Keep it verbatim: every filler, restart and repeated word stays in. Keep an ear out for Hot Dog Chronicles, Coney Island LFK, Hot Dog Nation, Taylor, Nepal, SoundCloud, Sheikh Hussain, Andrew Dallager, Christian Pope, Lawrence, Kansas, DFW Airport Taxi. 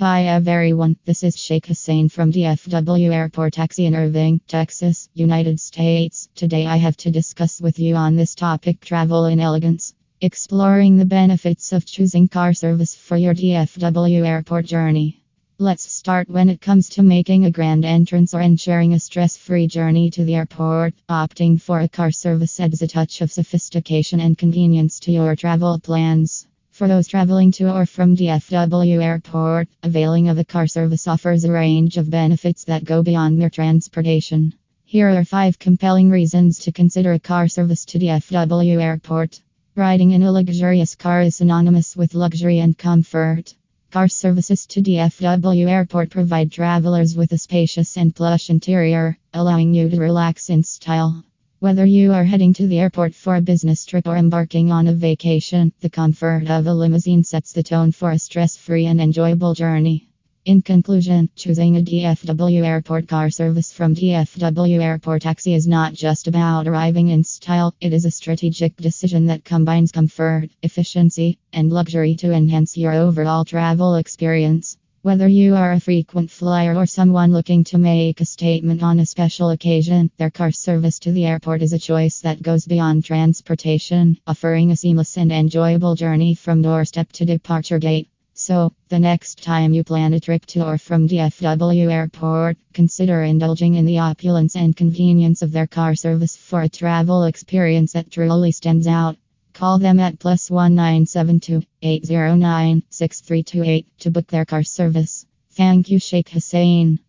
Hi everyone, this is Sheikh Hussain from D F W Airport Taxi in Irving, Texas, United States. Today I have to discuss with you on this topic: travel in elegance, exploring the benefits of choosing car service for your D F W airport journey. Let's start. When it comes to making a grand entrance or ensuring a stress-free journey to the airport, opting for a car service adds a touch of sophistication and convenience to your travel plans. For those traveling to or from D F W Airport, availing of a car service offers a range of benefits that go beyond mere transportation. Here are five compelling reasons to consider a car service to D F W Airport. Riding in a luxurious car is synonymous with luxury and comfort. Car services to D F W Airport provide travelers with a spacious and plush interior, allowing you to relax in style. Whether you are heading to the airport for a business trip or embarking on a vacation, the comfort of a limousine sets the tone for a stress-free and enjoyable journey. In conclusion, choosing a D F W Airport car service from D F W Airport Taxi is not just about arriving in style. It is a strategic decision that combines comfort, efficiency, and luxury to enhance your overall travel experience. Whether you are a frequent flyer or someone looking to make a statement on a special occasion, their car service to the airport is a choice that goes beyond transportation, offering a seamless and enjoyable journey from doorstep to departure gate. So, the next time you plan a trip to or from D F W Airport, consider indulging in the opulence and convenience of their car service for a travel experience that truly stands out. Call them at plus one nine seven two, eight zero nine, six three two eight to book their car service. Thank you, Sheikh Hussain.